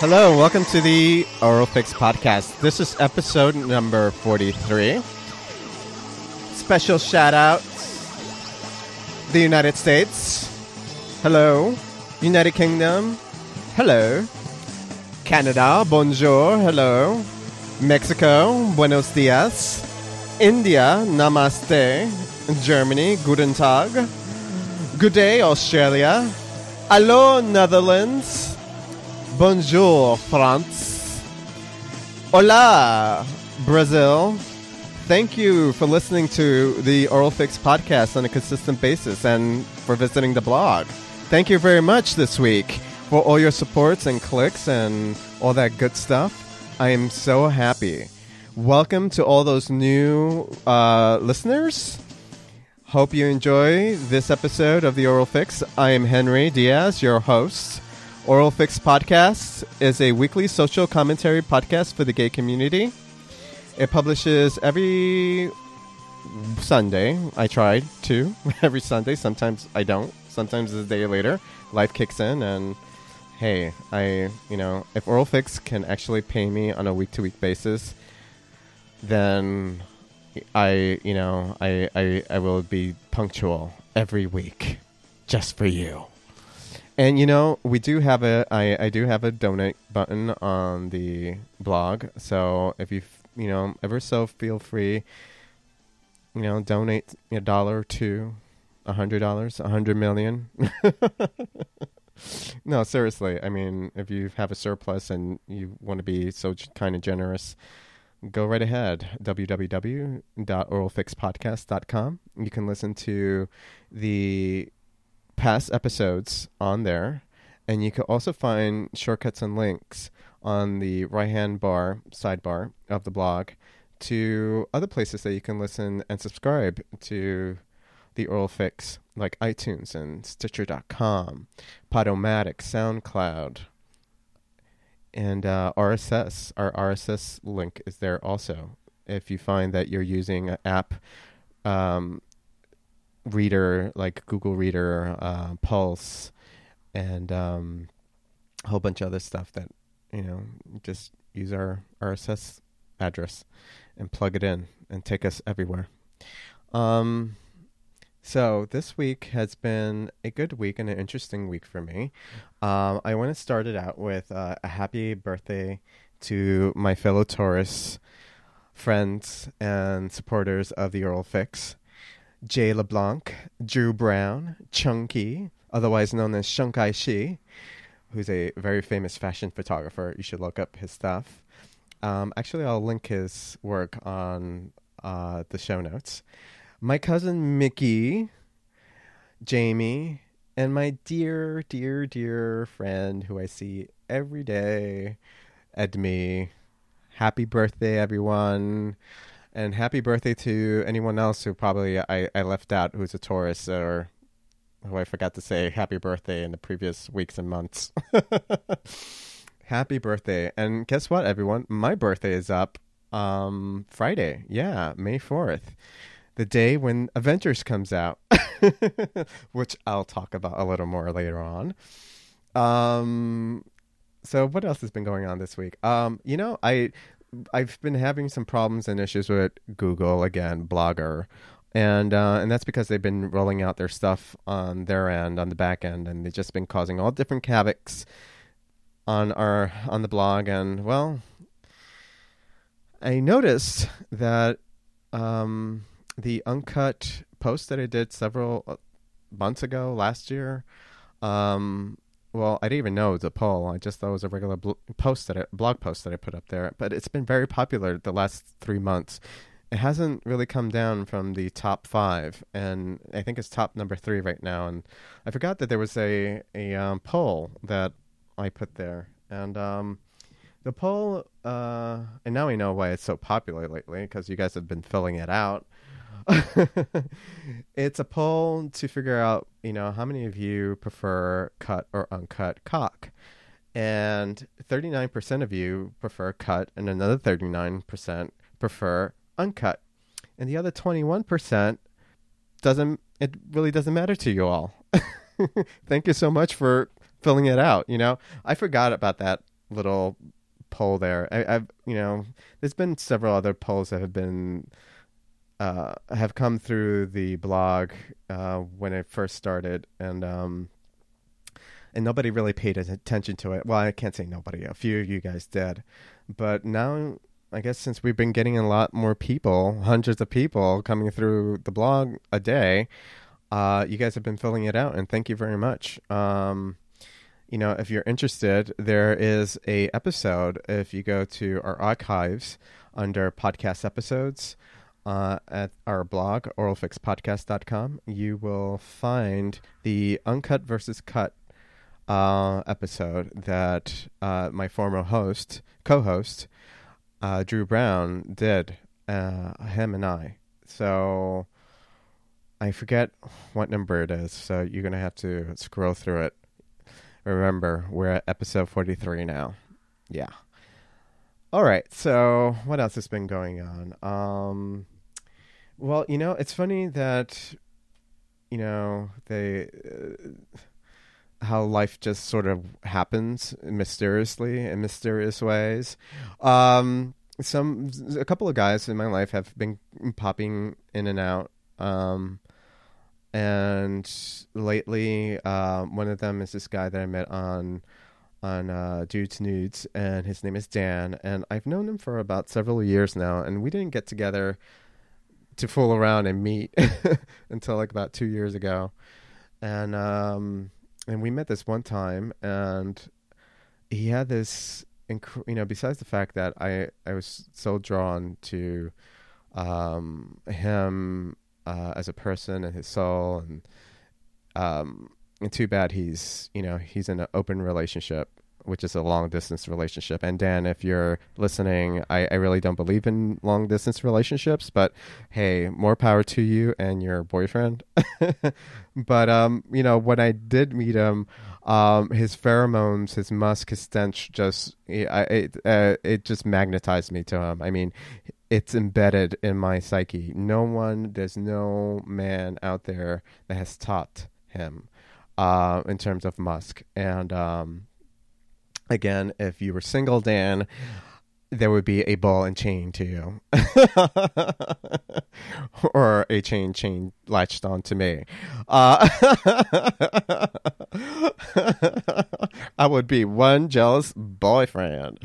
Hello, welcome to the Oral Fix Podcast. This is episode number 43. Special shout out, the United States. Hello. United Kingdom. Hello. Canada. Bonjour. Hello. Mexico. Buenos dias. India. Namaste. Germany. Guten Tag. Good day, Australia. Hello, Netherlands. Bonjour, France. Hola, Brazil. Thank you for listening to the Oral Fix Podcast on a consistent basis and for visiting the blog. Thank you very much this week for all your supports and clicks and all that good stuff. I am so happy. Welcome to all those new listeners. Hope you enjoy this episode of the Oral Fix. I am Henry Diaz, your host. Oral Fix Podcast is a weekly social commentary podcast for the gay community. It publishes every Sunday. I try to. Every Sunday. Sometimes I don't. Sometimes it's a day later. Life kicks in and, hey, if Oral Fix can actually pay me on a week-to-week basis, then I will be punctual every week just for you. And we do have I do have a donate button on the blog, so if you ever so feel free, donate $1, $2, $100, $100 million. No, seriously. I mean, if you have a surplus and you want to be so kind of generous, go right ahead. www.oralfixpodcast.com. You can listen to the past episodes on there, and you can also find shortcuts and links on the right-hand sidebar of the blog to other places that you can listen and subscribe to the Oral Fix, like iTunes and Stitcher.com, Podomatic, SoundCloud, and RSS. Our RSS link is there also. If you find that you're using an app reader like Google Reader, Pulse, and a whole bunch of other stuff, that, you know, just use our RSS address and plug it in and take us everywhere. So this week has been a good week and an interesting week for me. I want to start it out with a happy birthday to my fellow Taurus friends and supporters of the Oral Fix: Jay LeBlanc, Drew Brown, Chunky, otherwise known as Shunkai Shi, who's a very famous fashion photographer. You should look up his stuff. Actually, I'll link his work on the show notes. My cousin Mickey, Jamie, and my dear, dear, dear friend who I see every day, Edme. Happy birthday, everyone. And happy birthday to anyone else who probably I left out who's a Taurus or who I forgot to say happy birthday in the previous weeks and months. Happy birthday. And guess what, everyone? My birthday is up Friday. Yeah, May 4th. The day when Avengers comes out, which I'll talk about a little more later on. So what else has been going on this week? You know, I've been having some problems and issues with Google, again, Blogger. And that's because they've been rolling out their stuff on their end, on the back end, and they've just been causing all different havocs on the blog. And, well, I noticed that the uncut post that I did several months ago, last year, well, I didn't even know it was a poll. I just thought it was a regular blog post that I put up there. But it's been very popular the last 3 months. It hasn't really come down from the top five, and I think it's top number 3 right now. And I forgot that there was a poll that I put there. And the poll, and now I know why it's so popular lately, because you guys have been filling it out. It's a poll to figure out, you know, how many of you prefer cut or uncut cock. And 39% of you prefer cut, and another 39% prefer uncut. And the other 21% it really doesn't matter to you all. Thank you so much for filling it out. You know, I forgot about that little poll there. I've, you know, there's been several other polls that have been have come through the blog when it first started, and nobody really paid attention to it. Well, I can't say nobody. A few of you guys did, but now I guess since we've been getting a lot more people, hundreds of people coming through the blog a day, you guys have been filling it out, and thank you very much. You know, if you're interested, there is a episode if you go to our archives under podcast episodes. At our blog, oralfixpodcast.com, you will find the uncut versus cut episode that my former co-host, Drew Brown, did, him and I. So I forget what number it is, so you're going to have to scroll through it. Remember, we're at episode 43 now. Yeah. All right, so what else has been going on? Well, you know, it's funny that, you know, how life just sort of happens mysteriously in mysterious ways. A couple of guys in my life have been popping in and out. And lately, one of them is this guy that I met on Dude's Nudes, and his name is Dan, and I've known him for about several years now, and we didn't get together to fool around and meet until like about 2 years ago. And we met this one time, and he had this you know, besides the fact that I was so drawn to him as a person and his soul, and too bad he's in an open relationship which is a long distance relationship. And Dan, if you're listening, I really don't believe in long distance relationships, but hey, more power to you and your boyfriend. But, you know, when I did meet him, his pheromones, his musk, his stench just, it just magnetized me to him. I mean, it's embedded in my psyche. There's no man out there that has topped him in terms of musk. And again, if you were single, Dan, there would be a ball and chain to you or a chain latched on to me. I would be one jealous boyfriend.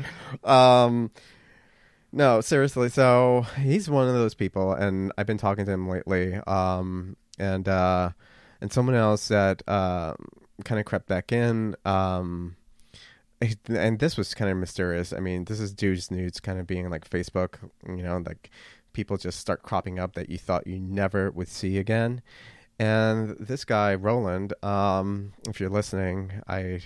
No, seriously. So he's one of those people, and I've been talking to him lately. And someone else that kind of crept back in. And this was kind of mysterious. I mean, this is Dude's Nudes kind of being like Facebook, you know, like people just start cropping up that you thought you never would see again. And this guy, Roland, if you're listening, I've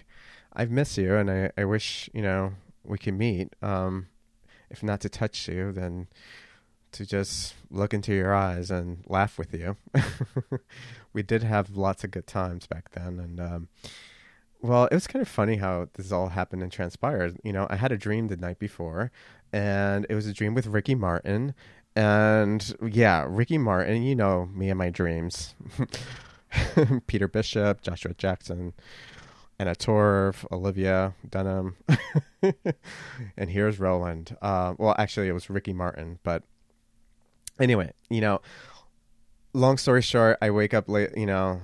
missed you, and I wish, you know, we could meet. If not to touch you, then to just look into your eyes and laugh with you. We did have lots of good times back then. And, well, it was kind of funny how this all happened and transpired. You know, I had a dream the night before, and it was a dream with Ricky Martin. And yeah, Ricky Martin, you know, me and my dreams. Peter Bishop, Joshua Jackson, Anna Torv, Olivia Dunham, and here's Roland. Well, actually, it was Ricky Martin, but anyway, you know, long story short, I wake up late, you know,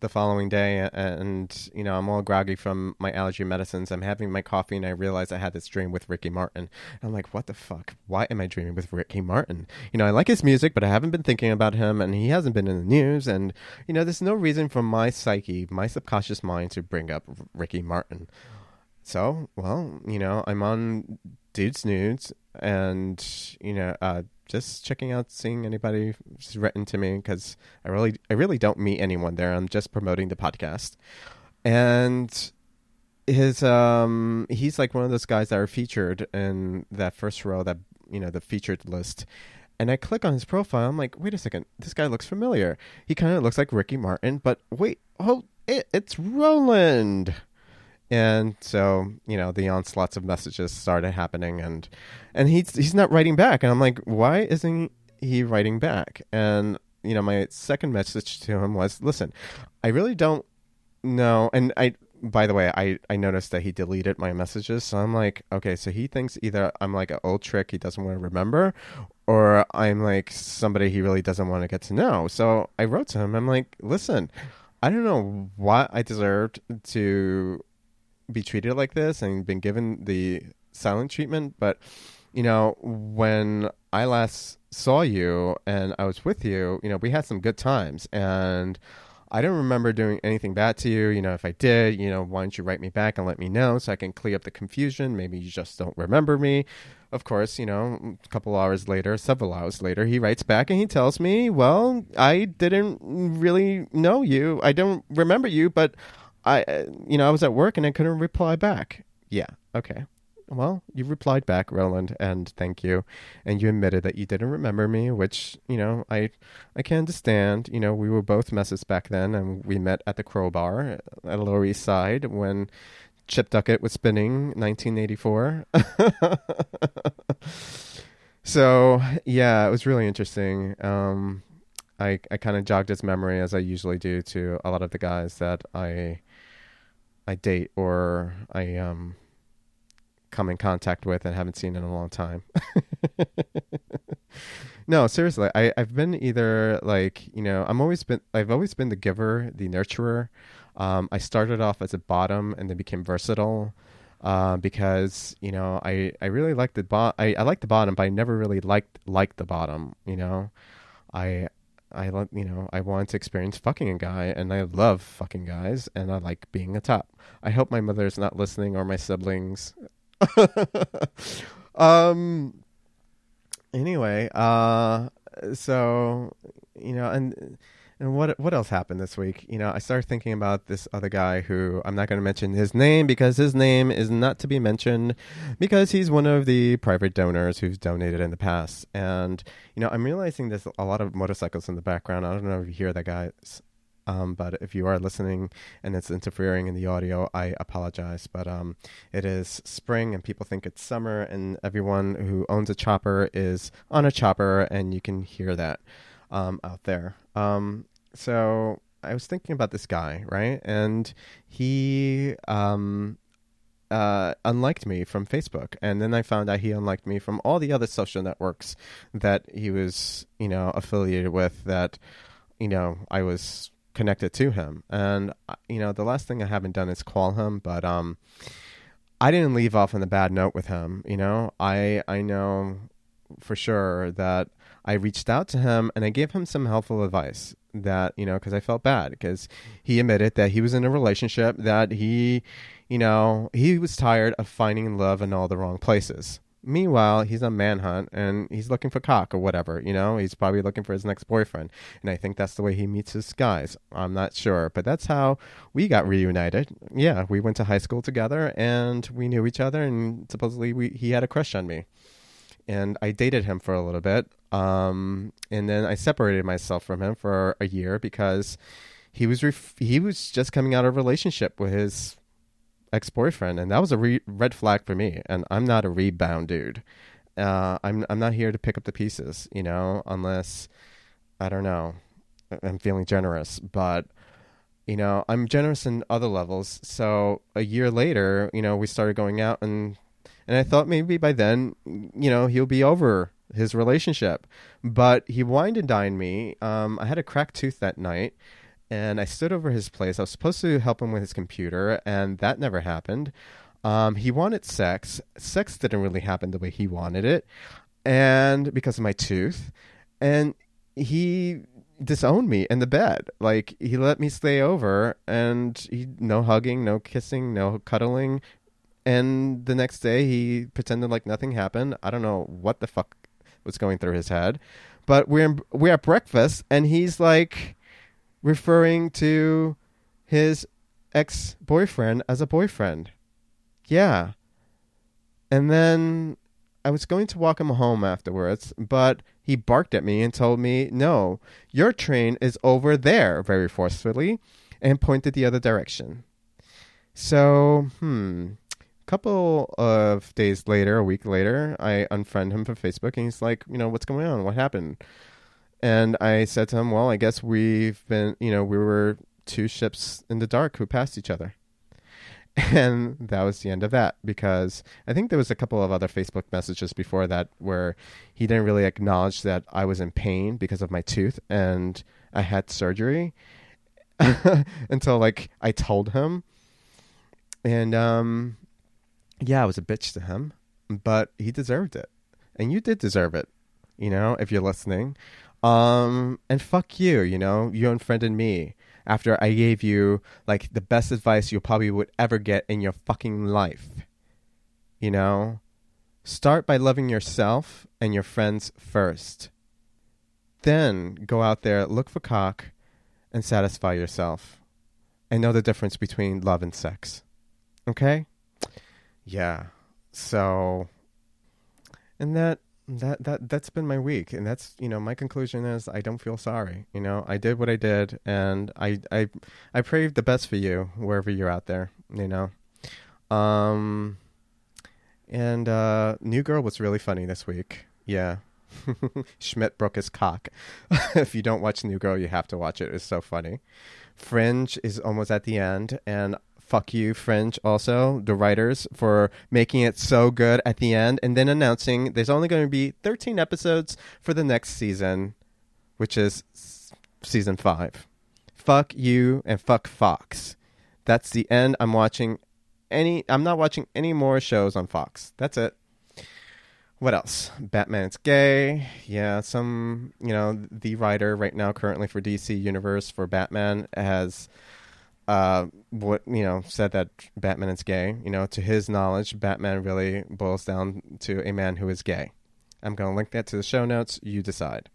the following day, and, you know, I'm all groggy from my allergy medicines. I'm having my coffee, and I realize I had this dream with Ricky Martin. I'm like, what the fuck? Why am I dreaming with Ricky Martin? You know, I like his music, but I haven't been thinking about him, and he hasn't been in the news. And, you know, there's no reason for my psyche, my subconscious mind, to bring up Ricky Martin. So, well, you know, I'm on Dude's Nudes, and, you know, just checking out, seeing anybody who's written to me, because I really don't meet anyone there. I'm just promoting the podcast. And his he's like one of those guys that are featured in that first row, that, you know, the featured list. And I click on his profile. I'm like, wait a second, this guy looks familiar. He kind of looks like Ricky Martin, but wait, oh, it's Roland. And so, you know, the onslaughts of messages started happening, and he's not writing back. And I'm like, why isn't he writing back? And, you know, my second message to him was, listen, I really don't know. And by the way, I noticed that he deleted my messages. So I'm like, okay, so he thinks either I'm like an old trick he doesn't want to remember, or I'm like somebody he really doesn't want to get to know. So I wrote to him. I'm like, listen, I don't know why I deserved to be treated like this and been given the silent treatment, but, you know, when I last saw you and I was with you, you know, we had some good times, and I don't remember doing anything bad to you. You know, if I did, you know, why don't you write me back and let me know so I can clear up the confusion? Maybe you just don't remember me. Of course, you know, several hours later, he writes back and he tells me, well, I didn't really know you. I don't remember you, but I was at work and I couldn't reply back. Yeah. Okay. Well, you replied back, Roland, and thank you. And you admitted that you didn't remember me, which, you know, I can understand. You know, we were both messes back then, and we met at the Crowbar at Lower East Side when Chip Duckett was spinning 1984. So, yeah, it was really interesting. I kind of jogged his memory, as I usually do to a lot of the guys that I date or I come in contact with and haven't seen in a long time. No, seriously, I've been either like, you know, I've always been the giver, the nurturer. I started off as a bottom and then became versatile because, you know, I really liked I liked the bottom, but I never really liked the bottom. You know, I love, you know, I want to experience fucking a guy, and I love fucking guys, and I like being a top. I hope my mother's not listening, or my siblings. Anyway, so, you know, and And what else happened this week? You know, I started thinking about this other guy who I'm not going to mention his name because his name is not to be mentioned because he's one of the private donors who's donated in the past. And, you know, I'm realizing there's a lot of motorcycles in the background. I don't know if you hear that, guys, but if you are listening and it's interfering in the audio, I apologize. But it is spring and people think it's summer and everyone who owns a chopper is on a chopper and you can hear that. Out there. So I was thinking about this guy, right? And he unliked me from Facebook. And then I found out he unliked me from all the other social networks that he was, you know, affiliated with that, you know, I was connected to him. And, you know, the last thing I haven't done is call him, but I didn't leave off on a bad note with him. You know, I know for sure that I reached out to him and I gave him some helpful advice that, you know, because I felt bad because he admitted that he was in a relationship that he, you know, he was tired of finding love in all the wrong places. Meanwhile, he's on Manhunt and he's looking for cock or whatever, you know, he's probably looking for his next boyfriend. And I think that's the way he meets his guys. I'm not sure, but that's how we got reunited. Yeah, we went to high school together and we knew each other and supposedly he had a crush on me. And I dated him for a little bit. And then I separated myself from him for a year because he was just coming out of a relationship with his ex-boyfriend. And that was a red flag for me. And I'm not a rebound dude. I'm not here to pick up the pieces, you know, unless, I don't know, I'm feeling generous. But, you know, I'm generous in other levels. So a year later, you know, we started going out and I thought maybe by then, you know, he'll be over his relationship. But he wined and dined me. I had a cracked tooth that night, and I stood over his place. I was supposed to help him with his computer, and that never happened. He wanted sex. Sex didn't really happen the way he wanted it, and because of my tooth. And he disowned me in the bed. Like, he let me stay over, and no hugging, no kissing, no cuddling. And the next day, he pretended like nothing happened. I don't know what the fuck was going through his head. But we're at breakfast, and he's, like, referring to his ex-boyfriend as a boyfriend. Yeah. And then I was going to walk him home afterwards, but he barked at me and told me, "No, your train is over there," very forcefully, and pointed the other direction. So, couple of days later, a week later, I unfriend him from Facebook and he's like, you know, "What's going on? What happened?" And I said to him, "Well, I guess we've been, you know, we were two ships in the dark who passed each other." And that was the end of that, because I think there was a couple of other Facebook messages before that where he didn't really acknowledge that I was in pain because of my tooth and I had surgery until like I told him. And, yeah, I was a bitch to him, but he deserved it. And you did deserve it, you know, if you're listening. And fuck you, you know, you unfriended me after I gave you, like, the best advice you probably would ever get in your fucking life. You know, start by loving yourself and your friends first. Then go out there, look for cock, and satisfy yourself. And know the difference between love and sex. Okay? Yeah. So, and that's been my week. And that's, you know, my conclusion is I don't feel sorry. You know, I did what I did and I pray the best for you wherever you're out there, you know? And, New Girl was really funny this week. Yeah. Schmidt broke his cock. If you don't watch New Girl, you have to watch it. It's so funny. Fringe is almost at the end and fuck you, Fringe, also, the writers, for making it so good at the end and then announcing there's only going to be 13 episodes for the next season, which is season 5. Fuck you and fuck Fox. That's the end. I'm not watching any more shows on Fox. That's it. What else? Batman's gay. Yeah, some, you know, the writer right now currently for DC Universe for Batman has said that Batman is gay. You know, to his knowledge, Batman really boils down to a man who is gay. I'm going to link that to the show notes. You decide.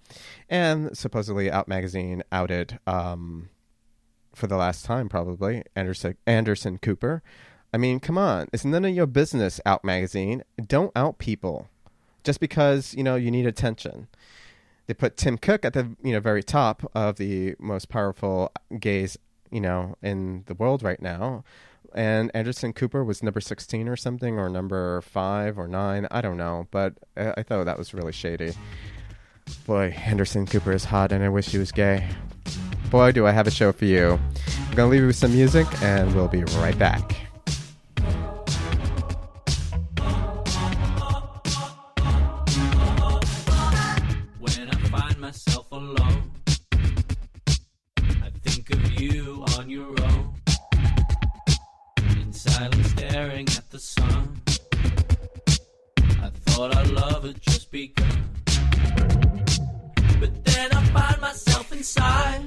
And supposedly Out Magazine outed, for the last time probably, Anderson Cooper. I mean, come on. It's none of your business, Out Magazine. Don't out people just because, you know, you need attention. They put Tim Cook at the, you know, very top of the most powerful gays, you know, in the world right now. And Anderson Cooper was number 16 or something, or number 5 or 9. I don't know. But I thought that was really shady. Boy, Anderson Cooper is hot, and I wish he was gay. Boy, do I have a show for you. I'm going to leave you with some music, and we'll be right back. When I find myself alone, I think of you on your own. In silence, staring at the sun. I thought our love had just begun. But then I find myself inside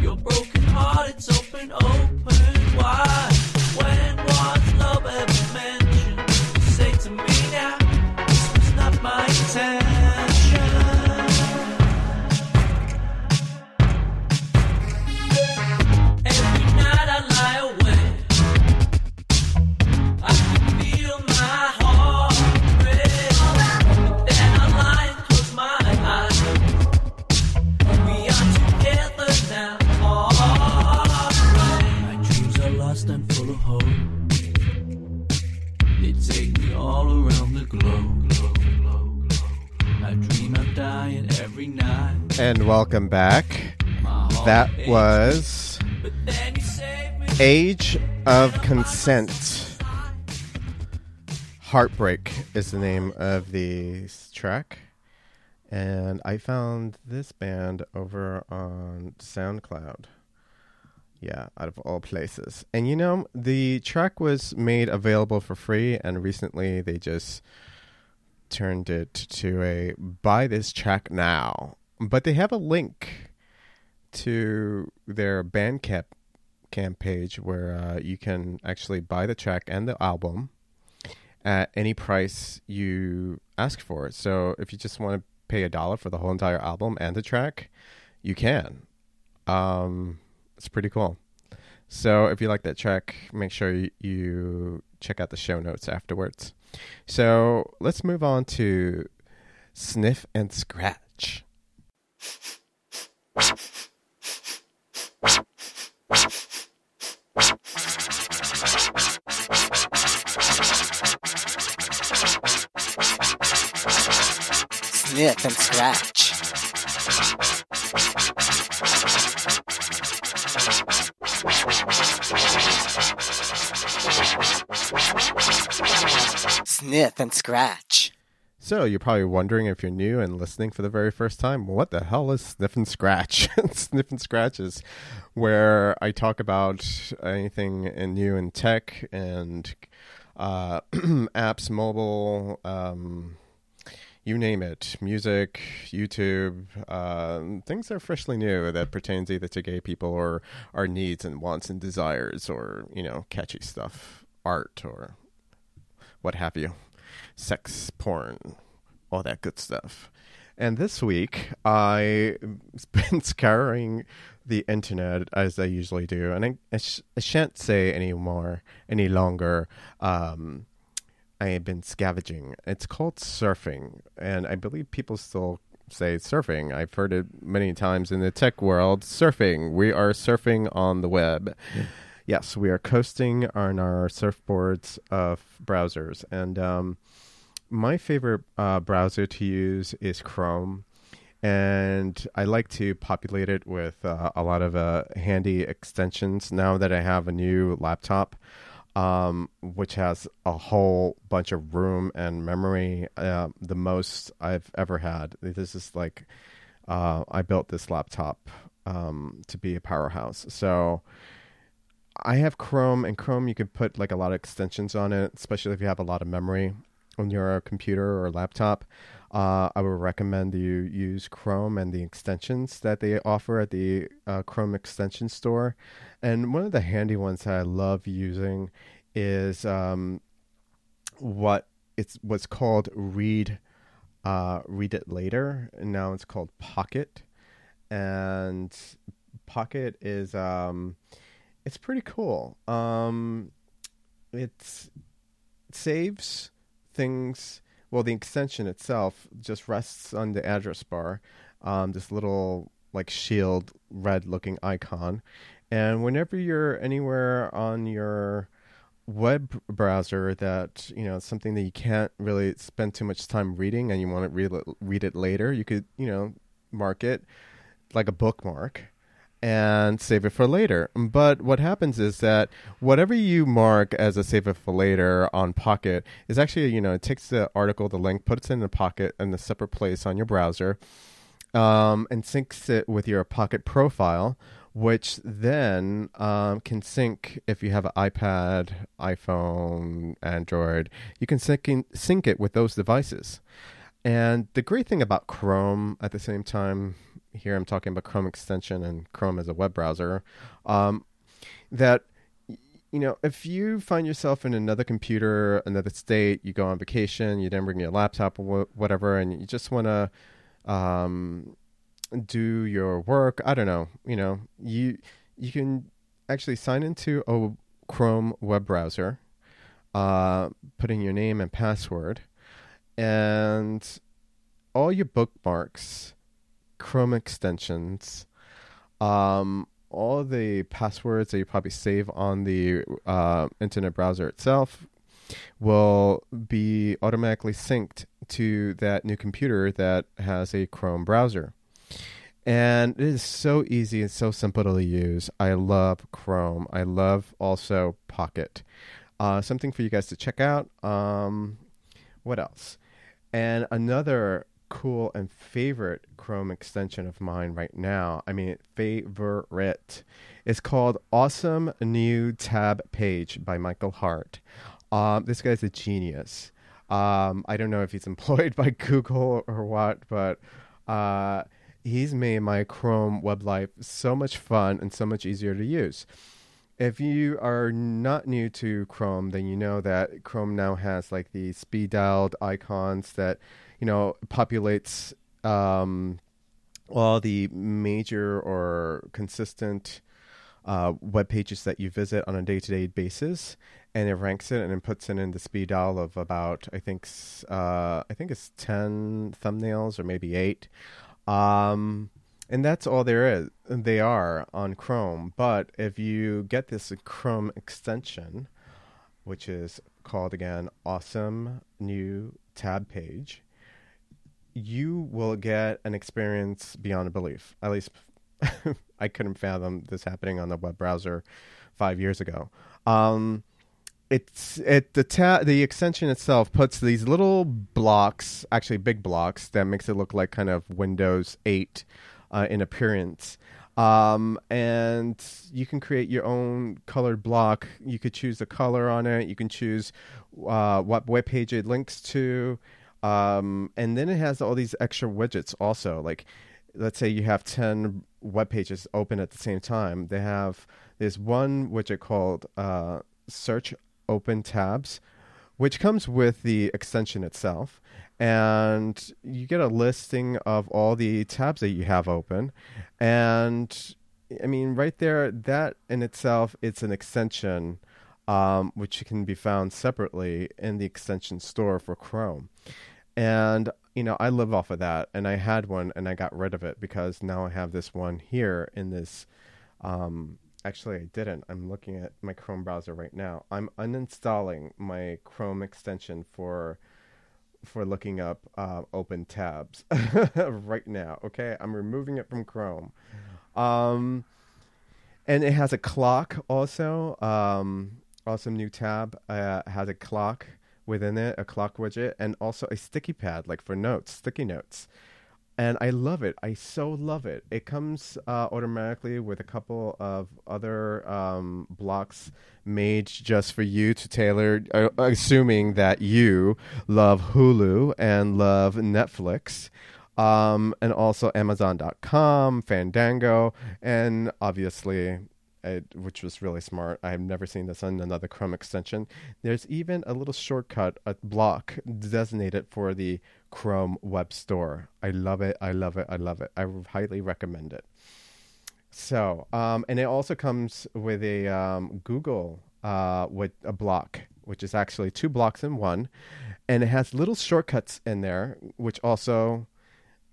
your broken heart, it's open wide. When was love ever mentioned? Say to me now, this was not my intention. Every night I lie awake, I can feel my heart break, but then I lie and close my eyes. We are together now. And full of hope, they take me all around the globe. I dream of dying every night. And welcome back. That was Age of Consent. Heartbreak is the name of the track. And I found this band over on SoundCloud. Yeah, out of all places. And you know, the track was made available for free, and recently they just turned it to a buy this track now. But they have a link to their Bandcamp page where you can actually buy the track and the album at any price you ask for it. So if you just want to pay $1 for the whole entire album and the track, you can. It's pretty cool. So if you like that track, make sure you check out the show notes afterwards. So let's move on to Sniff and Scratch. Sniff and Scratch. Sniff and Scratch. So you're probably wondering, if you're new and listening for the very first time, what the hell is Sniff and Scratch? Sniff and Scratch is where I talk about anything new in tech and apps, mobile, you name it, music, YouTube, things that are freshly new that pertains either to gay people or our needs and wants and desires, or, you know, catchy stuff, art or what have you, sex, porn, all that good stuff. And this week, I've been scouring the internet as I usually do, and I shan't say any longer, I have been scavenging. It's called surfing, and I believe people still say surfing. I've heard it many times in the tech world. Surfing. We are surfing on the web. Yeah. Yes, we are coasting on our surfboards of browsers. And my favorite browser to use is Chrome. And I like to populate it with a lot of handy extensions. Now that I have a new laptop, which has a whole bunch of room and memory, the most I've ever had. This is like, I built this laptop to be a powerhouse. So I have Chrome, and Chrome, you can put like a lot of extensions on it, especially if you have a lot of memory on your computer or laptop. I would recommend you use Chrome and the extensions that they offer at the Chrome extension store. And one of the handy ones that I love using is what It was called Read It Later, and now it's called Pocket. And Pocket is it's pretty cool. It saves things. Well, the extension itself just rests on the address bar, this little like shield red looking icon. And whenever you're anywhere on your web browser that, you know, something that you can't really spend too much time reading and you want to read it later, you could, you know, mark it like a bookmark and save it for later. But what happens is that whatever you mark as a save it for later on Pocket is actually, you know, it takes the article, the link, puts it in a Pocket in a separate place on your browser, and syncs it with your Pocket profile, which then can sync if you have an iPad, iPhone, Android. You can sync it with those devices. And the great thing about Chrome at the same time, here I'm talking about Chrome extension and Chrome as a web browser, that, you know, if you find yourself in another computer, another state, you go on vacation, you then bring your laptop or whatever, and you just want to do your work, I don't know, you know, you can actually sign into a Chrome web browser, put in your name and password, and all your bookmarks, Chrome extensions, all the passwords that you probably save on the internet browser itself will be automatically synced to that new computer that has a Chrome browser. And it is so easy and so simple to use. I love Chrome. I love also Pocket. Something for you guys to check out. What else? And another cool and favorite Chrome extension of mine right now, favorite, it's called Awesome New Tab Page by Michael Hart. This guy's a genius. I don't know if he's employed by Google or what, but he's made my Chrome web life so much fun and so much easier to use. If you are not new to Chrome, then you know that Chrome now has like the speed dialed icons that, you know, populates all the major or consistent web pages that you visit on a day-to-day basis, and it ranks it and it puts it in the speed dial of about, I think it's 10 thumbnails or maybe 8. And that's all there is. They are on Chrome. But if you get this Chrome extension, which is called, again, Awesome New Tab Page, you will get an experience beyond belief. At least I couldn't fathom this happening on the web browser 5 years ago. The extension itself puts these little blocks, actually big blocks, that makes it look like kind of Windows 8 in appearance. And you can create your own colored block. You could choose the color on it. You can choose what web page it links to. And then it has all these extra widgets also. Like, let's say you have 10 web pages open at the same time. They have this one widget called Search Open Tabs, which comes with the extension itself, and you get a listing of all the tabs that you have open. And I mean, right there, that in itself, it's an extension, which can be found separately in the extension store for Chrome. And, you know, I live off of that, and I had one and I got rid of it because now I have this one here in this, actually, I didn't. I'm looking at my Chrome browser right now. I'm uninstalling my Chrome extension for looking up open tabs right now. Okay, I'm removing it from Chrome. And it has a clock also. Awesome New Tab has a clock within it, a clock widget, and also a sticky pad, like for notes, sticky notes. And I love it. I so love it. It comes automatically with a couple of other blocks made just for you to tailor, assuming that you love Hulu and love Netflix, and also Amazon.com, Fandango, and obviously which was really smart. I have never seen this on another Chrome extension. There's even a little shortcut, a block designated for the Chrome web store. I love it. I love it. I love it. I highly recommend it. So, and it also comes with a Google with a block, which is actually two blocks in one. And it has little shortcuts in there, which also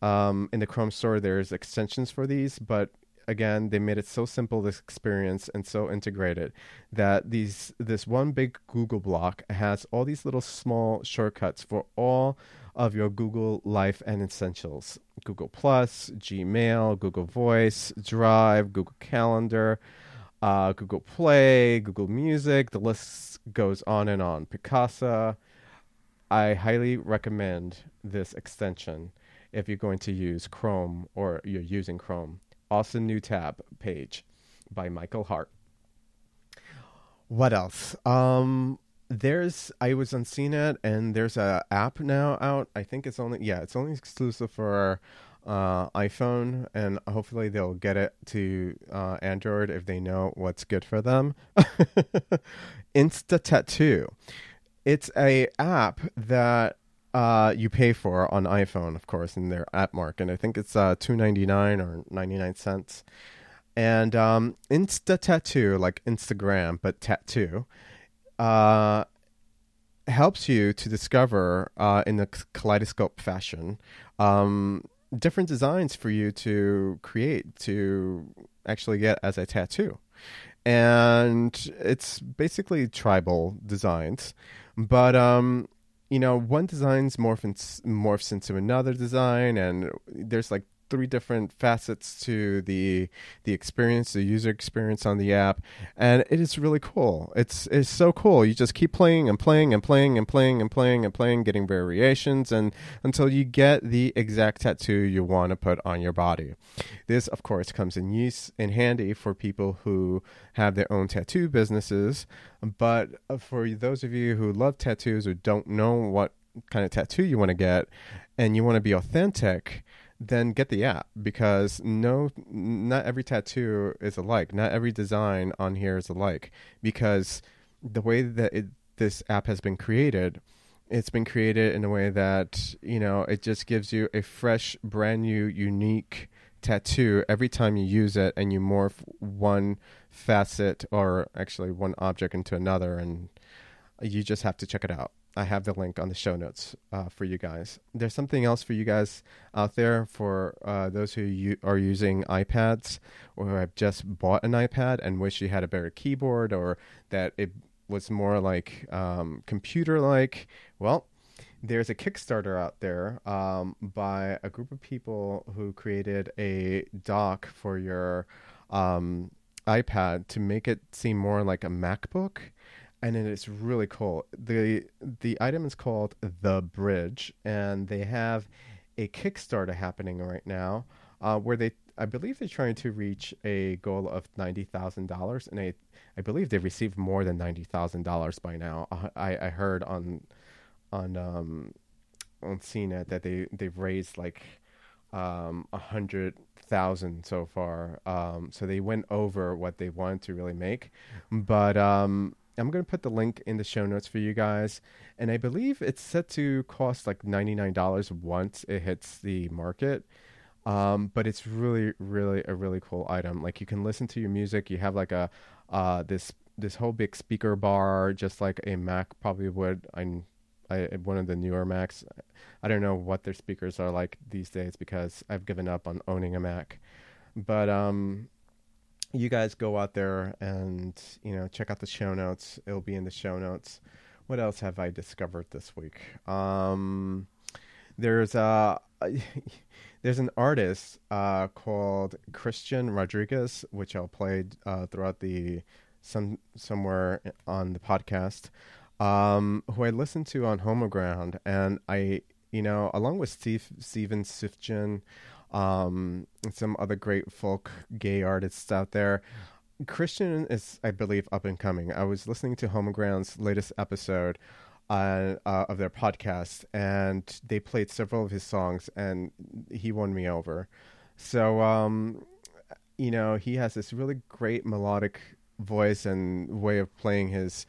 in the Chrome store, there's extensions for these. But again, they made it so simple, this experience, and so integrated that this one big Google block has all these little small shortcuts for all of your Google Life and Essentials. Google Plus, Gmail, Google Voice, Drive, Google Calendar, Google Play, Google Music. The list goes on and on. Picasa. I highly recommend this extension if you're going to use Chrome or you're using Chrome. Awesome new tab page by Michael Hart. What else? I was on CNET, and there's a app now out. I think it's only exclusive for iPhone, and hopefully they'll get it to Android if they know what's good for them. Insta-tattoo. It's a app that you pay for on iPhone, of course, in their app market. And I think it's $2.99 or 99 cents. And Insta-tattoo, like Instagram, but tattoo. Helps you to discover in a kaleidoscope fashion different designs for you to create, to actually get as a tattoo. And it's basically tribal designs, but one design's morphs into another design, and there's like three different facets to the experience, the user experience on the app, and it is really cool. It's so cool. You just keep playing and playing and playing and playing and playing and playing, getting variations, and until you get the exact tattoo you want to put on your body. This, of course, comes in use in handy for people who have their own tattoo businesses, but for those of you who love tattoos or don't know what kind of tattoo you want to get and you want to be authentic, then get the app, because not every tattoo is alike. Not every design on here is alike, because the way that this app has been created, it's been created in a way that, it just gives you a fresh, brand new, unique tattoo every time you use it, and you morph one facet, or actually one object, into another, and you just have to check it out. I have the link on the show notes for you guys. There's something else for you guys out there for those who are using iPads, or who have just bought an iPad and wish you had a better keyboard, or that it was more like computer-like. Well, there's a Kickstarter out there by a group of people who created a dock for your iPad to make it seem more like a MacBook. And it is really cool. The item is called The Bridge, and they have a Kickstarter happening right now where I believe they're trying to reach a goal of $90,000. And I believe they've received more than $90,000 by now. I heard on CNET that they've raised like 100,000 so far. So they went over what they wanted to really make. But I'm going to put the link in the show notes for you guys. And I believe it's set to cost like $99 once it hits the market. But it's really, really a really cool item. Like, you can listen to your music. You have like a this whole big speaker bar, just like a Mac probably would. One of the newer Macs. I don't know what their speakers are like these days, because I've given up on owning a Mac. But you guys go out there and, check out the show notes. It'll be in the show notes. What else have I discovered this week? There's an artist called Christian Rodriguez, which I'll play throughout somewhere on the podcast, who I listened to on Homoground. And I, along with Steven Sifjan, some other great folk gay artists out there, Christian is, I believe, up and coming. I was listening to Homoground's latest episode of their podcast, and they played several of his songs, and he won me over. So you know, he has this really great melodic voice and way of playing his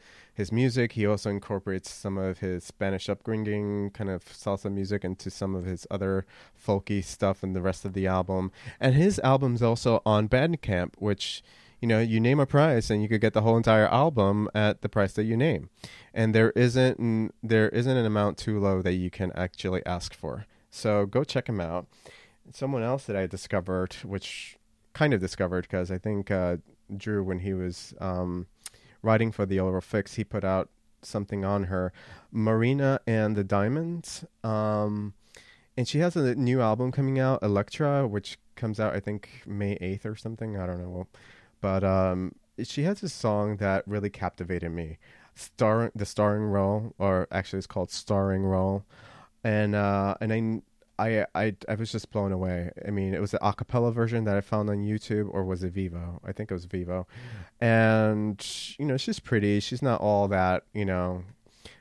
music. He also incorporates some of his Spanish upbringing, kind of salsa music, into some of his other folky stuff in the rest of the album. And his album's also on Bandcamp, which, you know, you name a price and you could get the whole entire album at the price that you name. And there isn't an amount too low that you can actually ask for. So go check him out. Someone else that I discovered, which kind of discovered because I think Drew, when he was writing for the Oral Fix, he put out something on her, Marina and the Diamonds. And she has a new album coming out, Electra, which comes out, I think, May 8th or something. I don't know. But she has a song that really captivated me, it's called Starring Role. And I was just blown away. I mean, it was the a cappella version that I found on YouTube, or was it Vivo? I think it was Vivo. And, you know, she's pretty. She's not all that, you know,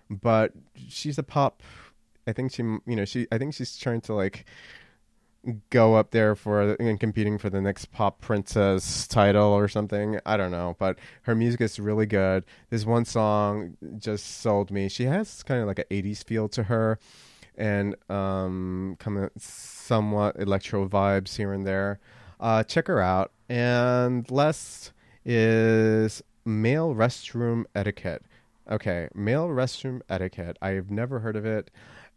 but she's a pop. I think she's trying to, like, go up there for and competing for the next pop princess title or something. I don't know, but her music is really good. This one song just sold me. She has kind of like an 80s feel to her, and kind of somewhat electro vibes here and there. Check her out. And last is Male Restroom Etiquette. Okay, Male Restroom Etiquette. I've never heard of it.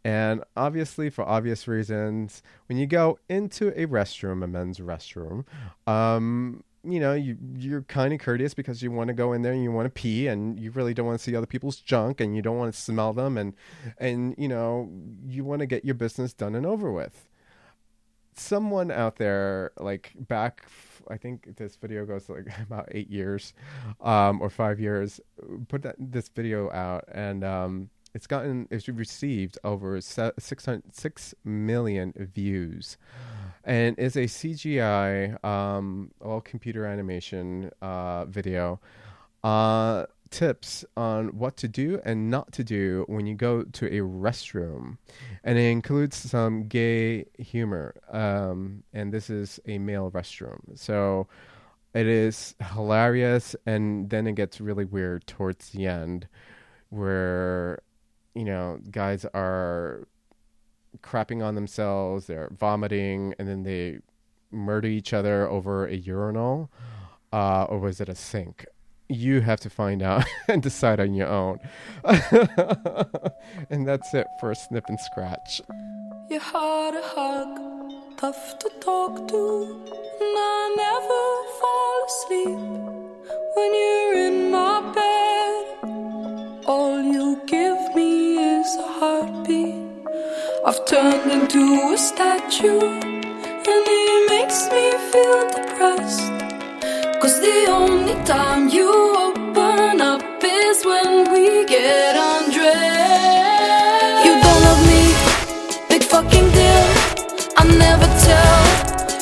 And obviously, for obvious reasons, when you go into a restroom, a men's restroom, you know, you're kind of courteous because you want to go in there and you want to pee, and you really don't want to see other people's junk, and you don't want to smell them, and you know, you want to get your business done and over with. Someone out there, like back, I think this video goes like about 8 years or 5 years, put this video out, and it's received over 6 million views, and is a CGI, all computer animation video, tips on what to do and not to do when you go to a restroom. And it includes some gay humor, and this is a male restroom. So it is hilarious, and then it gets really weird towards the end where, you know, guys are crapping on themselves, they're vomiting, and then they murder each other over a urinal, or was it a sink? You have to find out and decide on your own. And that's it for a Snip and Scratch. You're hard to hug, tough to talk to, and I never fall asleep when you're in my bed. All you give me is a heartbeat. I've turned into a statue, and it makes me feel depressed, 'cause the only time you open up is when we get undressed. You don't love me, big fucking deal. I never tell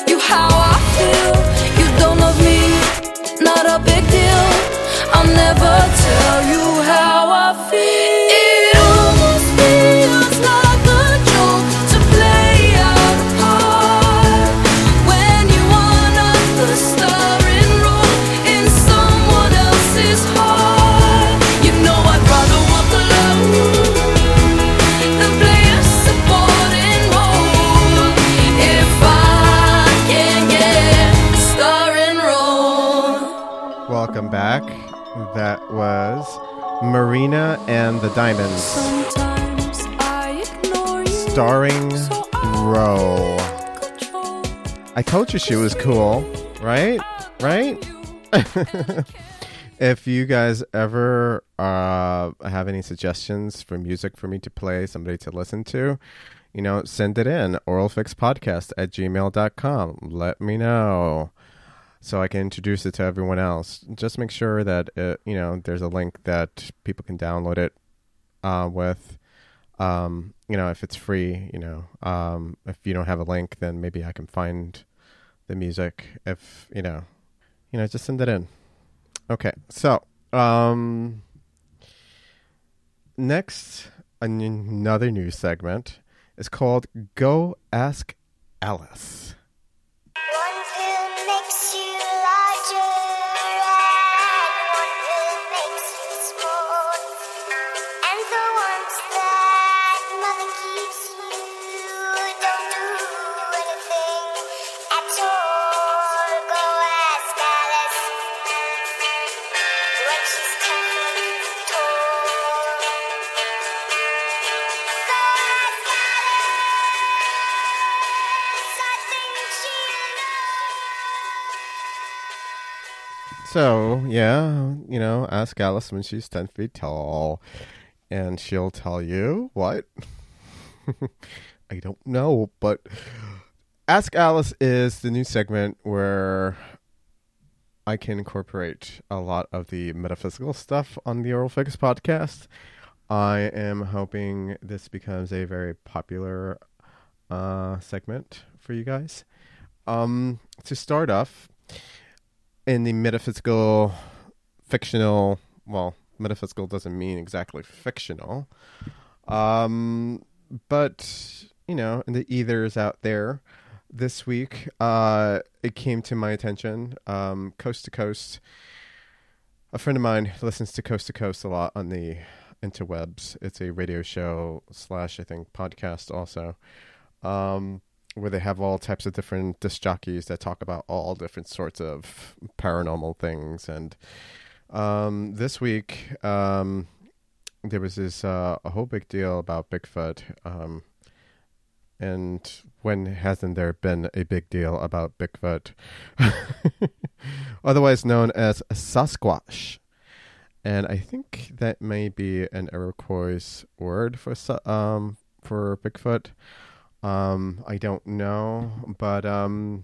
you how I feel. You don't love me, not a big deal. I never tell you how I feel. Welcome back. That was Marina and the Diamonds. Sometimes I ignore you, Starring Row. I told you she was cool, right? Right? If you guys ever have any suggestions for music for me to play, somebody to listen to, you know, send it in. oralfixpodcast@gmail.com. Let me know, so I can introduce it to everyone else. Just make sure that, you know, there's a link that people can download it with. You know, if it's free, you know, if you don't have a link, then maybe I can find the music. If, you know, just send it in. Okay, so next, another news segment is called Go Ask Alice. One who makes you So, yeah, you know, ask Alice when she's 10 feet tall, and she'll tell you what? I don't know, but Ask Alice is the new segment where I can incorporate a lot of the metaphysical stuff on the Oral Fix podcast. I am hoping this becomes a very popular segment for you guys. To start off, in the metaphysical, fictional, well, metaphysical doesn't mean exactly fictional, but, you know, in the ethers out there, this week, it came to my attention, Coast to Coast. A friend of mine listens to Coast a lot on the interwebs. It's a radio show / I think podcast also, where they have all types of different disc jockeys that talk about all different sorts of paranormal things. And this week, there was this a whole big deal about Bigfoot. And when hasn't there been a big deal about Bigfoot? Otherwise known as Sasquatch. And I think that may be an Iroquois word for Bigfoot. I don't know. But, you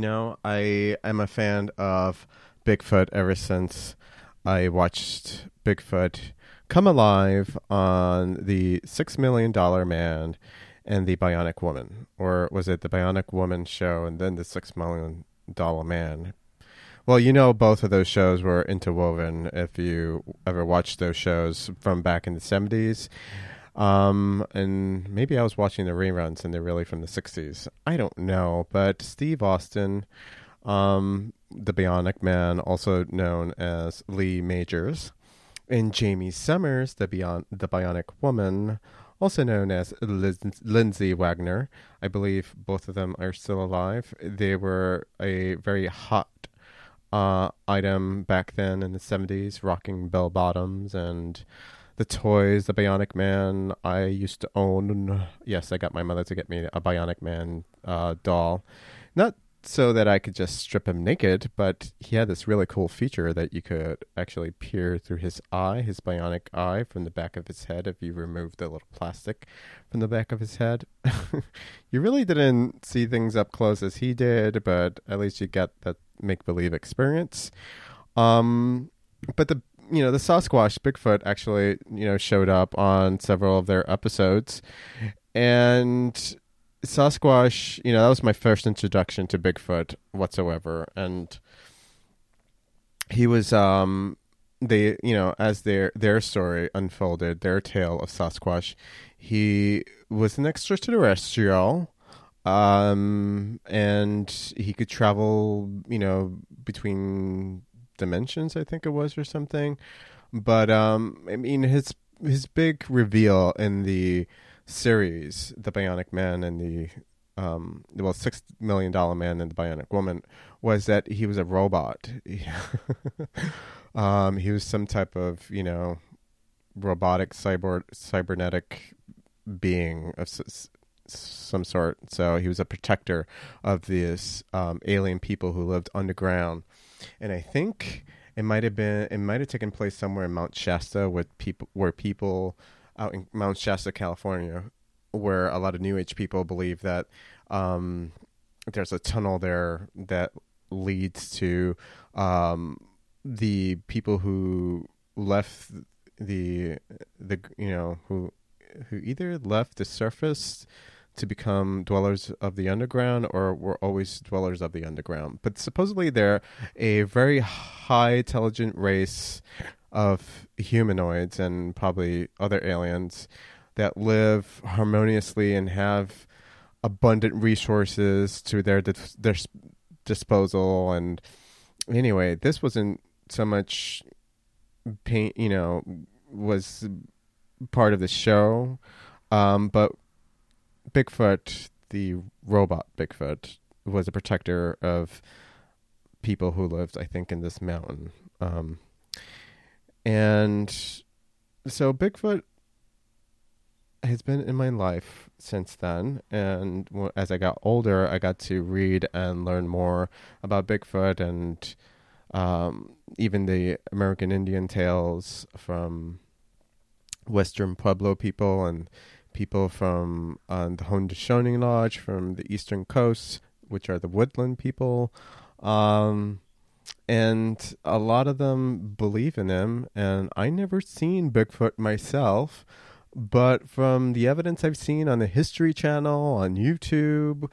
know, I am a fan of Bigfoot ever since I watched Bigfoot come alive on the $6 Million Man and the Bionic Woman, or was it the Bionic Woman show and then the $6 Million Man? Well, you know, both of those shows were interwoven if you ever watched those shows from back in the 70s. And maybe I was watching the reruns and they're really from the 60s. I don't know, but Steve Austin, the Bionic Man, also known as Lee Majors, and Jamie Summers, the Bionic Woman, also known as Lindsay Wagner. I believe both of them are still alive. They were a very hot item back then in the 70s, rocking bell bottoms and the toys, the Bionic Man. I used to own, yes, I got my mother to get me a Bionic Man doll. Not so that I could just strip him naked, but he had this really cool feature that you could actually peer through his eye, his bionic eye, from the back of his head if you removed the little plastic from the back of his head. You really didn't see things up close as he did, but at least you got that make-believe experience. But the, you know, the Sasquatch, Bigfoot, actually, you know, showed up on several of their episodes, and Sasquatch, you know, that was my first introduction to Bigfoot whatsoever. And he was, they, you know, as their story unfolded, their tale of Sasquatch, he was an extraterrestrial, and he could travel, you know, between dimensions, I think it was, or something. But, I mean, his big reveal in the series, the Bionic Man and the $6 Million Man and the Bionic Woman, was that he was a robot. He was some type of, you know, robotic cybernetic being of some sort. So he was a protector of these alien people who lived underground, and I think it might have taken place somewhere in Mount Shasta, where people out in Mount Shasta, California, where a lot of New Age people believe that there's a tunnel there that leads to the people who left the you know, who either left the surface to become dwellers of the underground, or were always dwellers of the underground. But supposedly they're a very high intelligent race of humanoids and probably other aliens that live harmoniously and have abundant resources to their disposal. And anyway, this wasn't so much pain, you know, was part of the show, but Bigfoot, the robot Bigfoot, was a protector of people who lived, I think, in this mountain. And so Bigfoot has been in my life since then. And as I got older, I got to read and learn more about Bigfoot. And Even the American Indian tales from Western Pueblo people and people from the Haudenosaunee Lodge from the Eastern Coast, which are the Woodland people. And a lot of them believe in him. And I never seen Bigfoot myself, but from the evidence I've seen on the History Channel, on YouTube,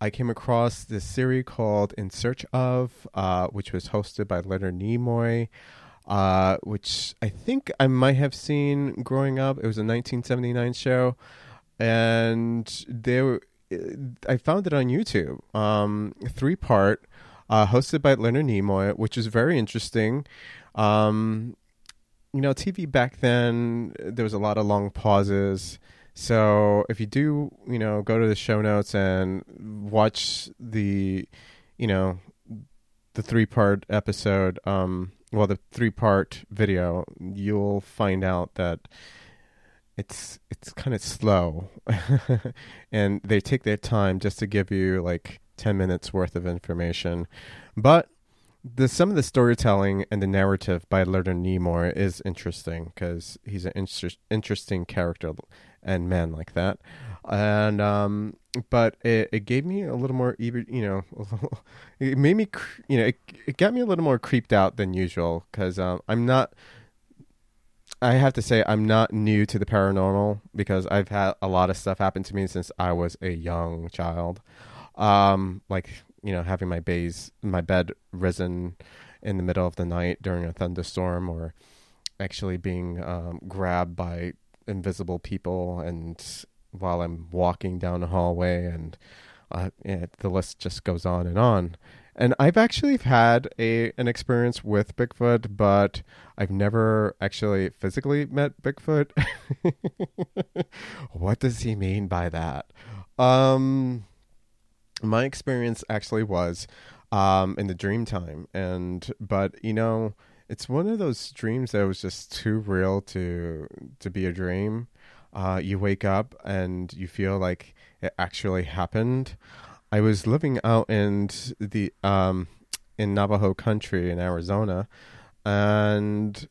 I came across this series called In Search Of, which was hosted by Leonard Nimoy, which I think I might have seen growing up. It was a 1979 show, and I found it on YouTube, three-part, hosted by Leonard Nimoy, which is very interesting. You know, TV back then, there was a lot of long pauses. So if you do, you know, go to the show notes and watch the three-part episode, the three-part video, you'll find out that it's kind of slow. And they take their time just to give you like 10 minutes worth of information. But some of the storytelling and the narrative by Leonard Nimoy is interesting because he's an interesting character and man like that. And but it gave me a little more, it made me, it got me a little more creeped out than usual because I have to say I'm not new to the paranormal because I've had a lot of stuff happen to me since I was a young child. Having my bed risen in the middle of the night during a thunderstorm, or actually being grabbed by invisible people, and while I'm walking down a hallway, and the list just goes on and on. And I've actually had an experience with Bigfoot, but I've never actually physically met Bigfoot. What does he mean by that? My experience actually was in the dream time, but it's one of those dreams that was just too real to be a dream. You wake up and you feel like it actually happened. I was living out in the in Navajo country in Arizona, and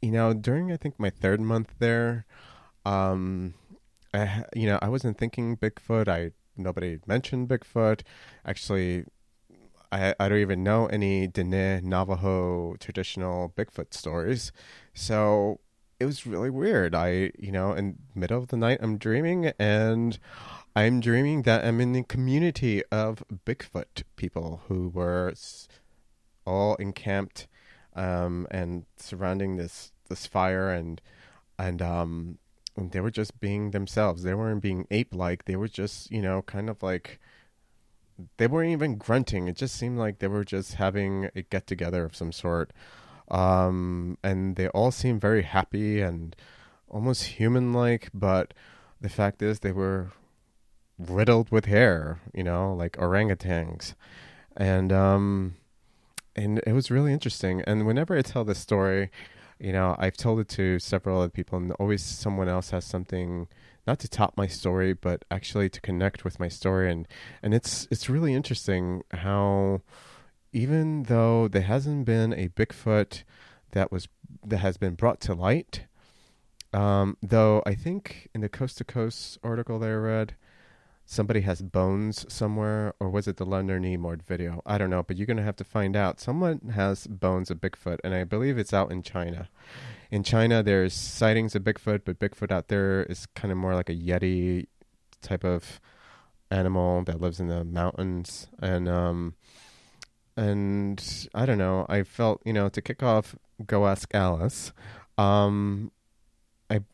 during I think my third month there, I wasn't thinking Bigfoot. Nobody mentioned Bigfoot. Actually, I don't even know any Diné Navajo traditional Bigfoot stories. So it was really weird. In the middle of the night, I'm dreaming, and I'm dreaming that I'm in the community of Bigfoot people who were all encamped and surrounding this fire and they were just being themselves. They weren't being ape-like. They were just, kind of like, they weren't even grunting. It just seemed like they were just having a get-together of some sort. And they all seemed very happy and almost human-like. But the fact is they were riddled with hair, like orangutans. And it was really interesting. And whenever I tell this story, I've told it to several other people, and always someone else has something, not to top my story, but actually to connect with my story. And it's really interesting how, even though there hasn't been a Bigfoot that has been brought to light, though I think in the Coast to Coast article that I read, somebody has bones somewhere, or was it the Leonard Nimoy video? I don't know, but you're going to have to find out. Someone has bones of Bigfoot, and I believe it's out in China. In China, there's sightings of Bigfoot, but Bigfoot out there is kind of more like a Yeti type of animal that lives in the mountains. And I don't know, I felt, to kick off Go Ask Alice, I throw out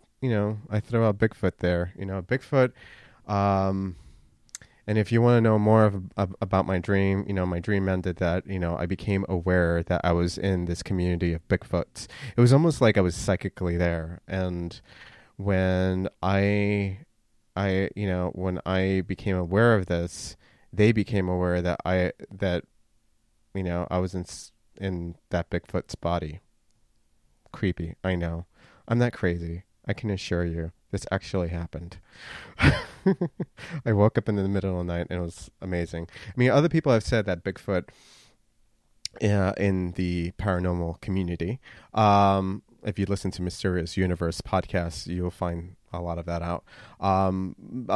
Bigfoot there. Bigfoot... And if you want to know more about my dream, my dream ended that, I became aware that I was in this community of Bigfoots. It was almost like I was psychically there. And when I became aware of this, they became aware that I was in that Bigfoot's body. Creepy. I know. I'm not crazy. I can assure you. This actually happened. I woke up in the middle of the night and it was amazing. I mean, other people have said that Bigfoot in the paranormal community. If you listen to Mysterious Universe podcasts, you'll find a lot of that out. A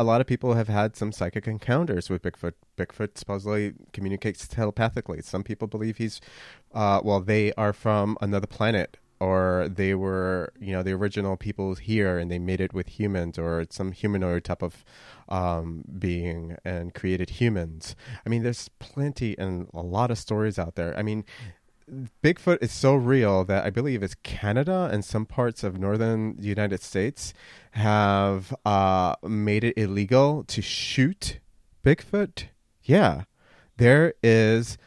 lot of people have had some psychic encounters with Bigfoot. Bigfoot supposedly communicates telepathically. Some people believe he's, they are from another planet, or they were, the original people here and they mated with humans, or it's some humanoid type of being and created humans. I mean, there's plenty and a lot of stories out there. I mean, Bigfoot is so real that I believe it's Canada and some parts of northern United States have made it illegal to shoot Bigfoot. Yeah, there is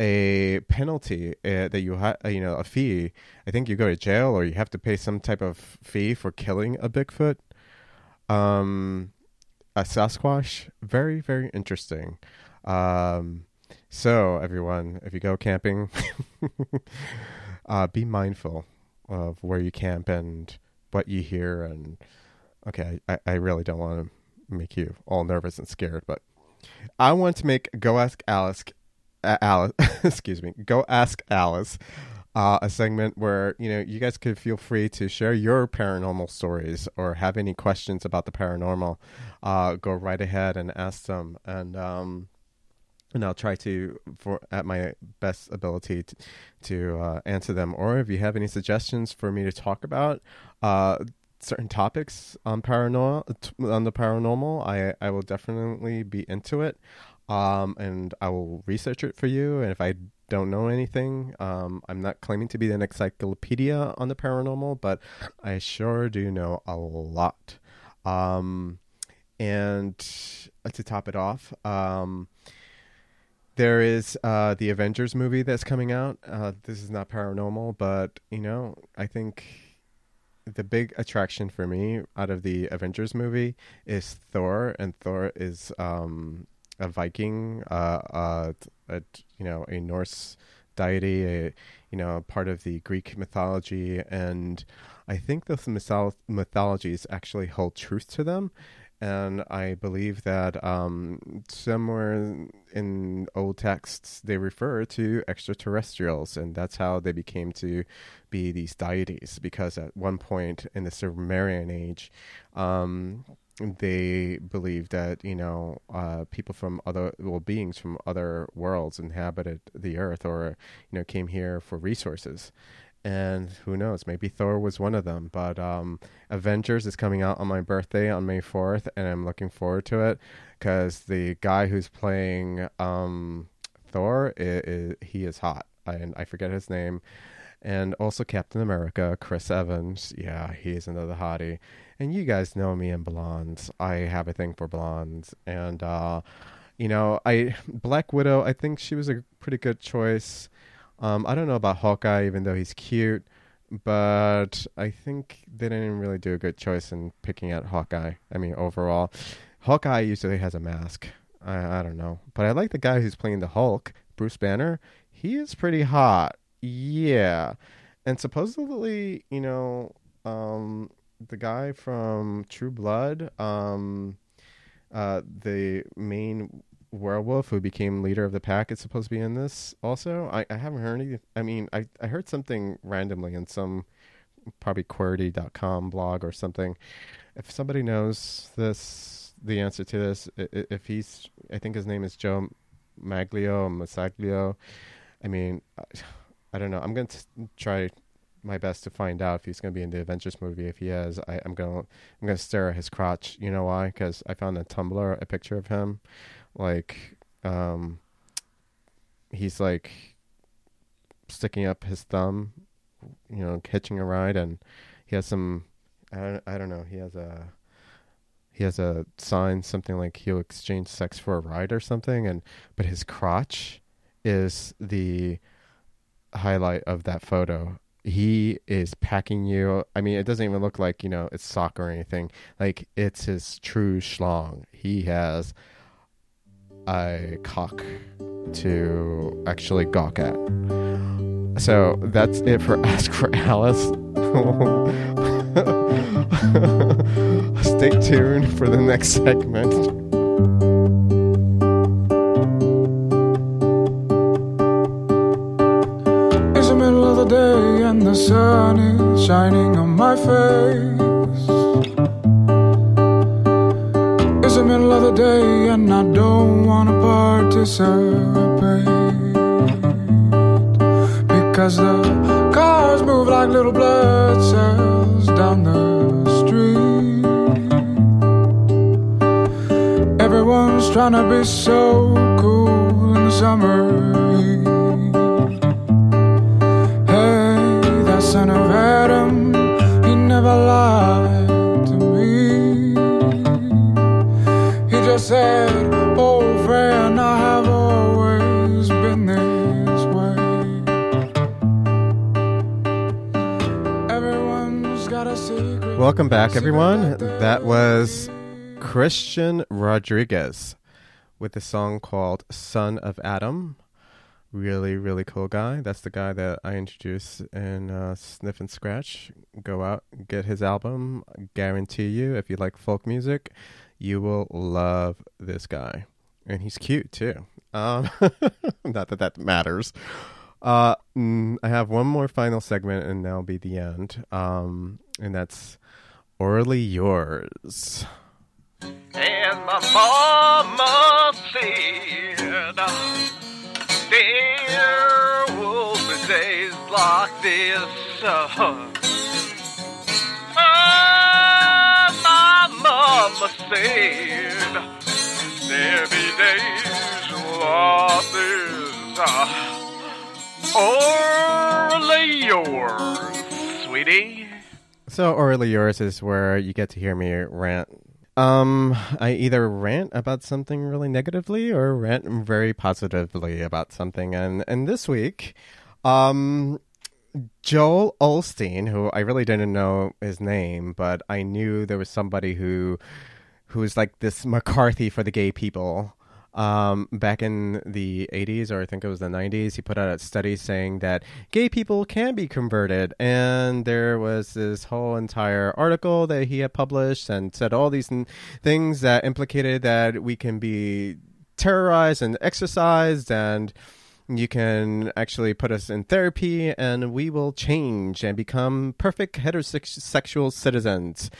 a penalty that you have, a fee. I think you go to jail or you have to pay some type of fee for killing a Bigfoot, a Sasquatch. Very, very interesting. So everyone, if you go camping, be mindful of where you camp and what you hear. And okay, I really don't want to make you all nervous and scared, but I want to make Go Ask Alice, Go Ask Alice, a segment where, you guys could feel free to share your paranormal stories or have any questions about the paranormal. Go right ahead and ask them. And I'll try to, at my best ability, to answer them. Or if you have any suggestions for me to talk about certain topics on the paranormal, I will definitely be into it. And I will research it for you. And if I don't know anything, I'm not claiming to be an encyclopedia on the paranormal, but I sure do know a lot. And to top it off, there is the Avengers movie that's coming out. This is not paranormal, but, I think the big attraction for me out of the Avengers movie is Thor. And Thor is a Viking, a Norse deity, part of the Greek mythology. And I think those mythologies actually hold truth to them. And I believe that somewhere in old texts, they refer to extraterrestrials. And that's how they became to be these deities. Because at one point in the Sumerian age, they believed that, people from beings from other worlds inhabited the earth or, came here for resources. And who knows, maybe Thor was one of them. But Avengers is coming out on my birthday on May 4th, and I'm looking forward to it because the guy who's playing Thor, he is hot. I forget his name. And also Captain America, Chris Evans. Yeah, he's another hottie. And you guys know me and blondes. I have a thing for blondes. And, Black Widow, I think she was a pretty good choice. I don't know about Hawkeye, even though he's cute, but I think they didn't really do a good choice in picking out Hawkeye. I mean, overall, Hawkeye usually has a mask. I don't know. But I like the guy who's playing the Hulk, Bruce Banner. He is pretty hot. Yeah. And supposedly, the guy from True Blood, the main werewolf who became leader of the pack is supposed to be in this also. I haven't heard any. I mean, I heard something randomly in some probably QWERTY.com blog or something. If somebody knows the answer to this, if he's, I think his name is Joe Masaglio. I mean, I don't know. I'm going to try my best to find out if he's going to be in the Avengers movie. If he is, I'm going to stare at his crotch. You know why? Because I found on Tumblr a picture of him. Like, he's like sticking up his thumb, hitching a ride, and he has some, I don't know. He has a sign, something like he'll exchange sex for a ride or something. But his crotch is the highlight of that photo. He is packing you. I mean, it doesn't even look like, it's sock or anything. Like, it's his true schlong. He has a cock to actually gawk at. So that's it for Ask for Alice. Stay tuned for the next segment. another day and the sun is shining on my face. It's the middle of the day and I don't want to participate, because the cars move like little blood cells down the street. Everyone's trying to be so cool in the summer heat. Son of Adam, he never lied to me. He just said, "Oh, friend, I have always been this way." Everyone's got a secret. Welcome back, everyone. That was Christian Rodriguez with a song called "Son of Adam." Really, really cool guy. That's the guy that I introduced in Sniff and Scratch. Go out, get his album. I guarantee you, if you like folk music, you will love this guy. And he's cute, too. Not that that matters. I have one more final segment, and that'll be the end. And that's Orally Yours. And my mama said, there will be days like this. My mama said there be days like this. Orally Yours, sweetie. So Orally Yours is where you get to hear me rant. I either rant about something really negatively or rant very positively about something. And this week, Joel Olstein, who I really didn't know his name, but I knew there was somebody who was like this McCarthy for the gay people. Back in the 80s, or I think it was the 90s, he put out a study saying that gay people can be converted. And there was this whole entire article that he had published and said all these things that implicated that we can be terrorized and exorcised, and you can actually put us in therapy and we will change and become perfect heterosexual citizens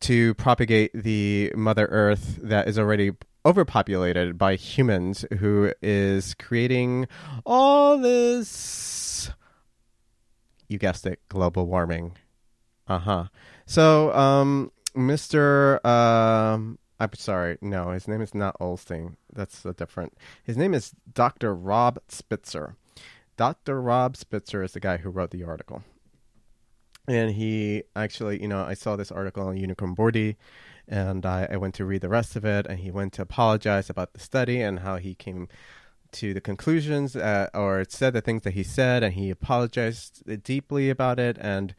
to propagate the Mother Earth that is already overpopulated by humans, who is creating all this, you guessed it, global warming. So, Mr. I'm sorry, no, his name is not Olstein. That's a different. His name is Dr. Rob Spitzer. Dr. Rob Spitzer is the guy who wrote the article. And he actually, you know, I saw this article on Unicorn Bordy, and I went to read the rest of it, and he went to apologize about the study and how he came to the conclusions or said the things that he said, and he apologized deeply about it, and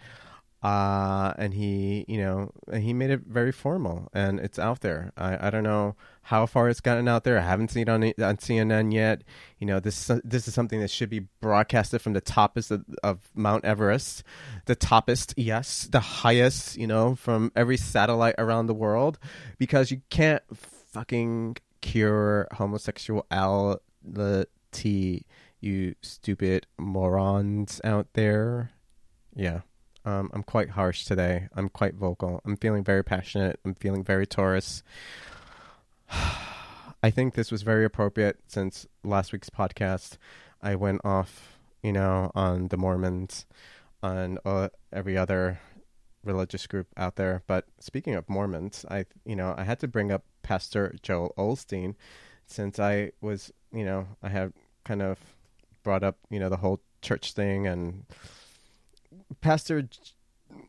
he, you know, and he made it very formal, and it's out there. I don't know how far it's gotten out there. I haven't seen it on CNN yet. You know, this is something that should be broadcasted from the toppest of Mount Everest, the toppest, yes, the highest, you know, from every satellite around the world, because you can't fucking cure homosexuality, you stupid morons out there. Yeah. I'm quite harsh today. I'm quite vocal. I'm feeling very passionate. I'm feeling very Taurus. I think this was very appropriate, since last week's podcast I went off, you know, on the Mormons, on every other religious group out there. But speaking of Mormons, I had to bring up Pastor Joel Olstein, since I was, you know, I had kind of brought up, you know, the whole church thing. And Pastor,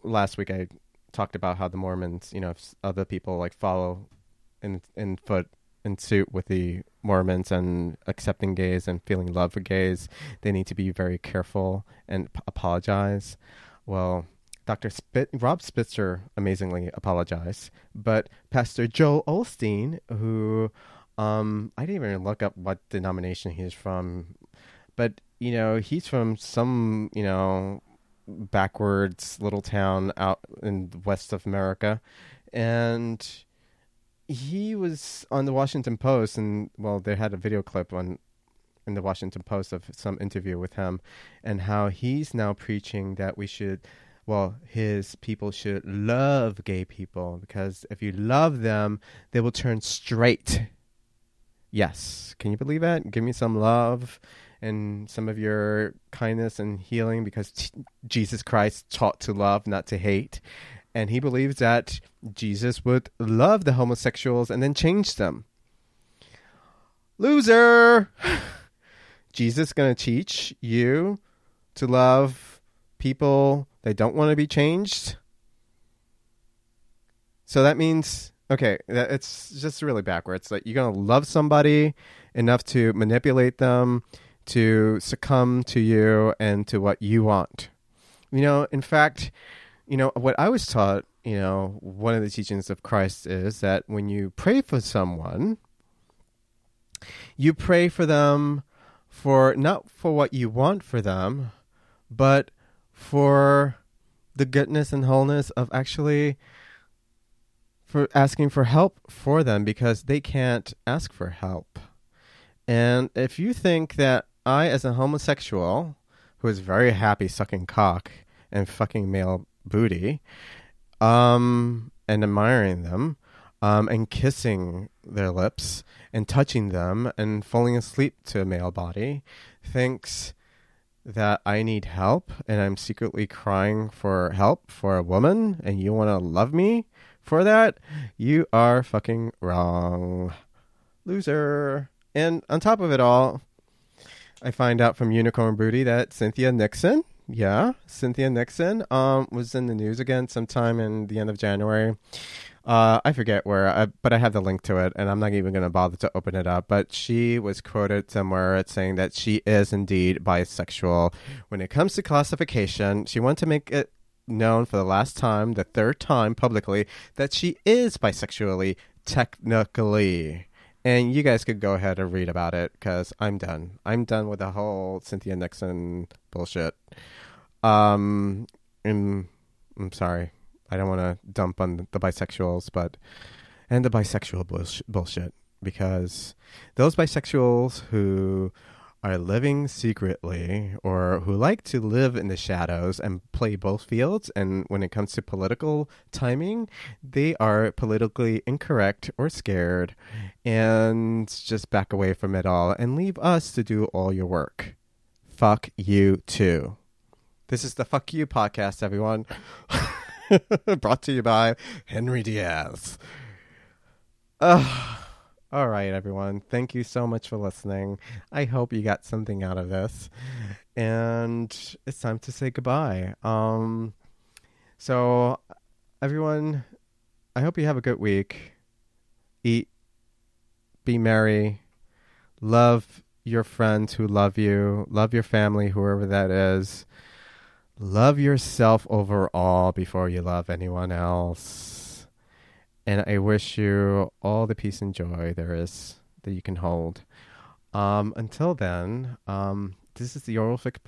last week I talked about how the Mormons, you know, other people like follow in foot in suit with the Mormons and accepting gays and feeling love for gays, they need to be very careful and apologize. Well, Rob Spitzer amazingly apologized, but Pastor Joel Olstein, who I didn't even look up what denomination he's from, but you know, he's from some, you know, backwards little town out in the west of America, and he was on the Washington Post, and well, they had a video clip on in the Washington Post of some interview with him, and how he's now preaching that we should, well, his people should love gay people, because if you love them, they will turn straight. Yes. Can you believe that? Give me some love and some of your kindness and healing, because Jesus Christ taught to love, not to hate. And he believes that Jesus would love the homosexuals and then change them. Loser! Jesus is going to teach you to love people that don't want to be changed. So that means, okay, it's just really backwards. Like, you're going to love somebody enough to manipulate them, to succumb to you and to what you want. You know, in fact, you know, what I was taught, you know, one of the teachings of Christ is that when you pray for someone, you pray for them for not for what you want for them, but for the goodness and wholeness of actually for asking for help for them, because they can't ask for help. And if you think that I, as a homosexual who is very happy sucking cock and fucking male booty, and admiring them, and kissing their lips and touching them and falling asleep to a male body, thinks that I need help and I'm secretly crying for help for a woman, and you want to love me for that, you are fucking wrong. Loser. And on top of it all, I find out from Unicorn Booty that Cynthia Nixon was in the news again sometime in the end of January. I forget where, but I have the link to it, and I'm not even going to bother to open it up. But she was quoted somewhere as saying that she is indeed bisexual. When it comes to classification, she wanted to make it known for the last time, the third time publicly, that she is bisexually, technically. And you guys could go ahead and read about it, because I'm done. I'm done with the whole Cynthia Nixon bullshit. I'm sorry. I don't want to dump on the bisexuals, but and the bisexual bullshit, because those bisexuals who are living secretly or who like to live in the shadows and play both fields, and when it comes to political timing, they are politically incorrect or scared and just back away from it all and leave us to do all your work. Fuck you too. This is the Fuck You Podcast, everyone. Brought to you by Henry Diaz. All right, everyone. Thank you so much for listening. I hope you got something out of this. And it's time to say goodbye. So, everyone, I hope you have a good week. Eat, be merry, love your friends who love you, love your family, whoever that is. Love yourself overall before you love anyone else. And I wish you all the peace and joy there is that you can hold. Until then, this is the Oral Fix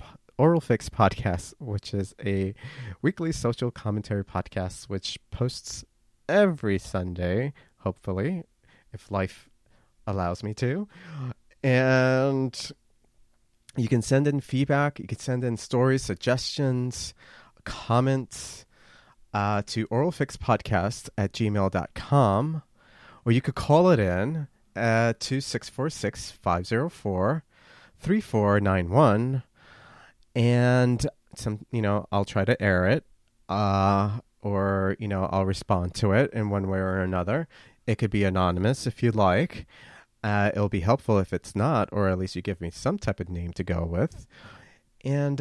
Podcast, which is a weekly social commentary podcast, which posts every Sunday, hopefully, if life allows me to. And you can send in feedback, you can send in stories, suggestions, comments to oralfixpodcast@gmail.com, or you could call it in to 646-504-3491, and some, you know, I'll try to air it, or, you know, I'll respond to it in one way or another. It could be anonymous if you like. It'll be helpful if it's not, or at least you give me some type of name to go with. And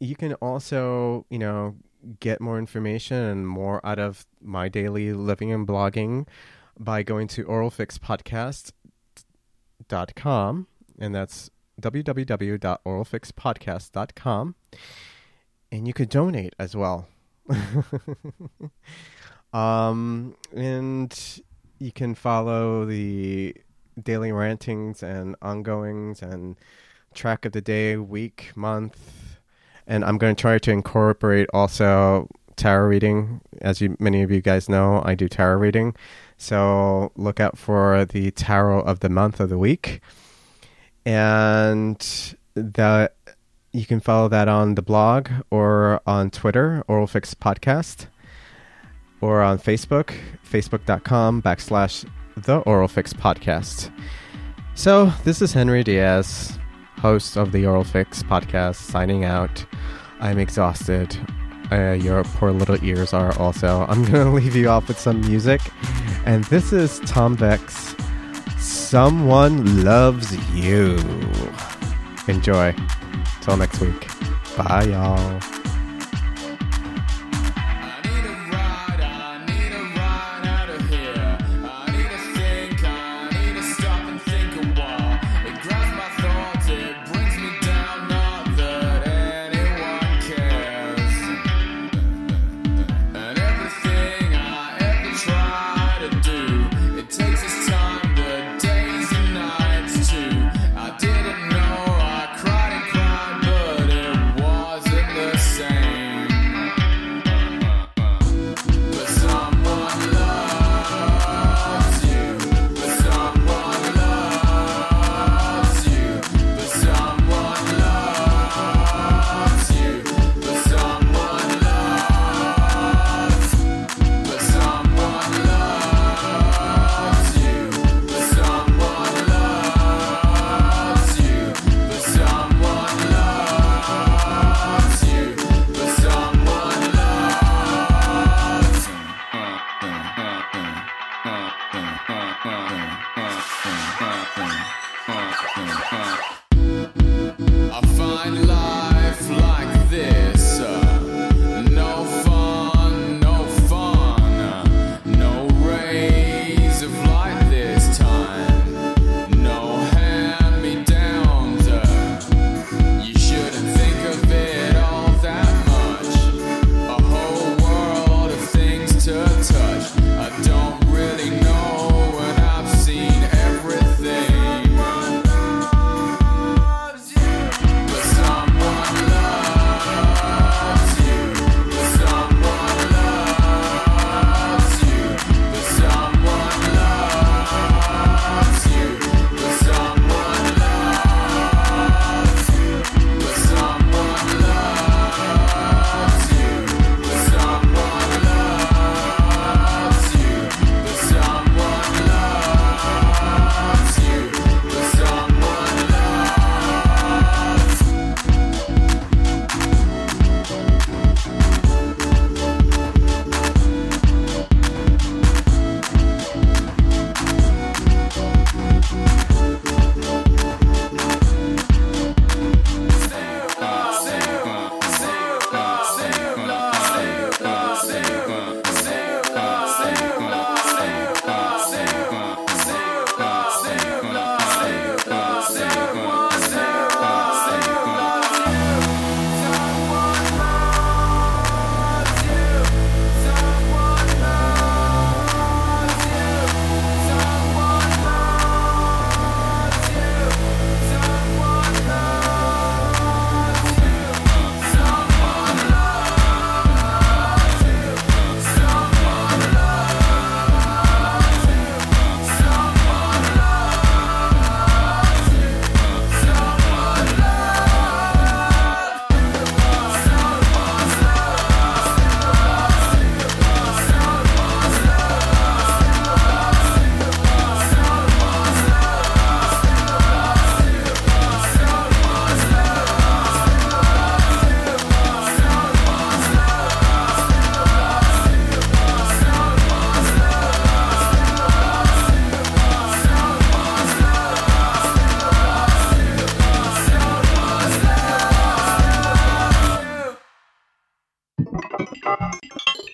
you can also, you know, get more information and more out of my daily living and blogging by going to oralfixpodcast.com. And that's www.oralfixpodcast.com. And you could donate as well. And you can follow the daily rantings and ongoings and track of the day, week, month. And I'm going to try to incorporate also tarot reading. As many of you guys know, I do tarot reading. So look out for the tarot of the month, of the week. And that you can follow that on the blog or on Twitter, Oral Fix Podcast, or on Facebook, facebook.com/The Oral Fix Podcast. So this is Henry Diaz, host of the Oral Fix Podcast, signing out. I'm exhausted. Your poor little ears are also. I'm going to leave you off with some music. And this is Tom Vex, Someone Loves You. Enjoy. Till next week. Bye, y'all.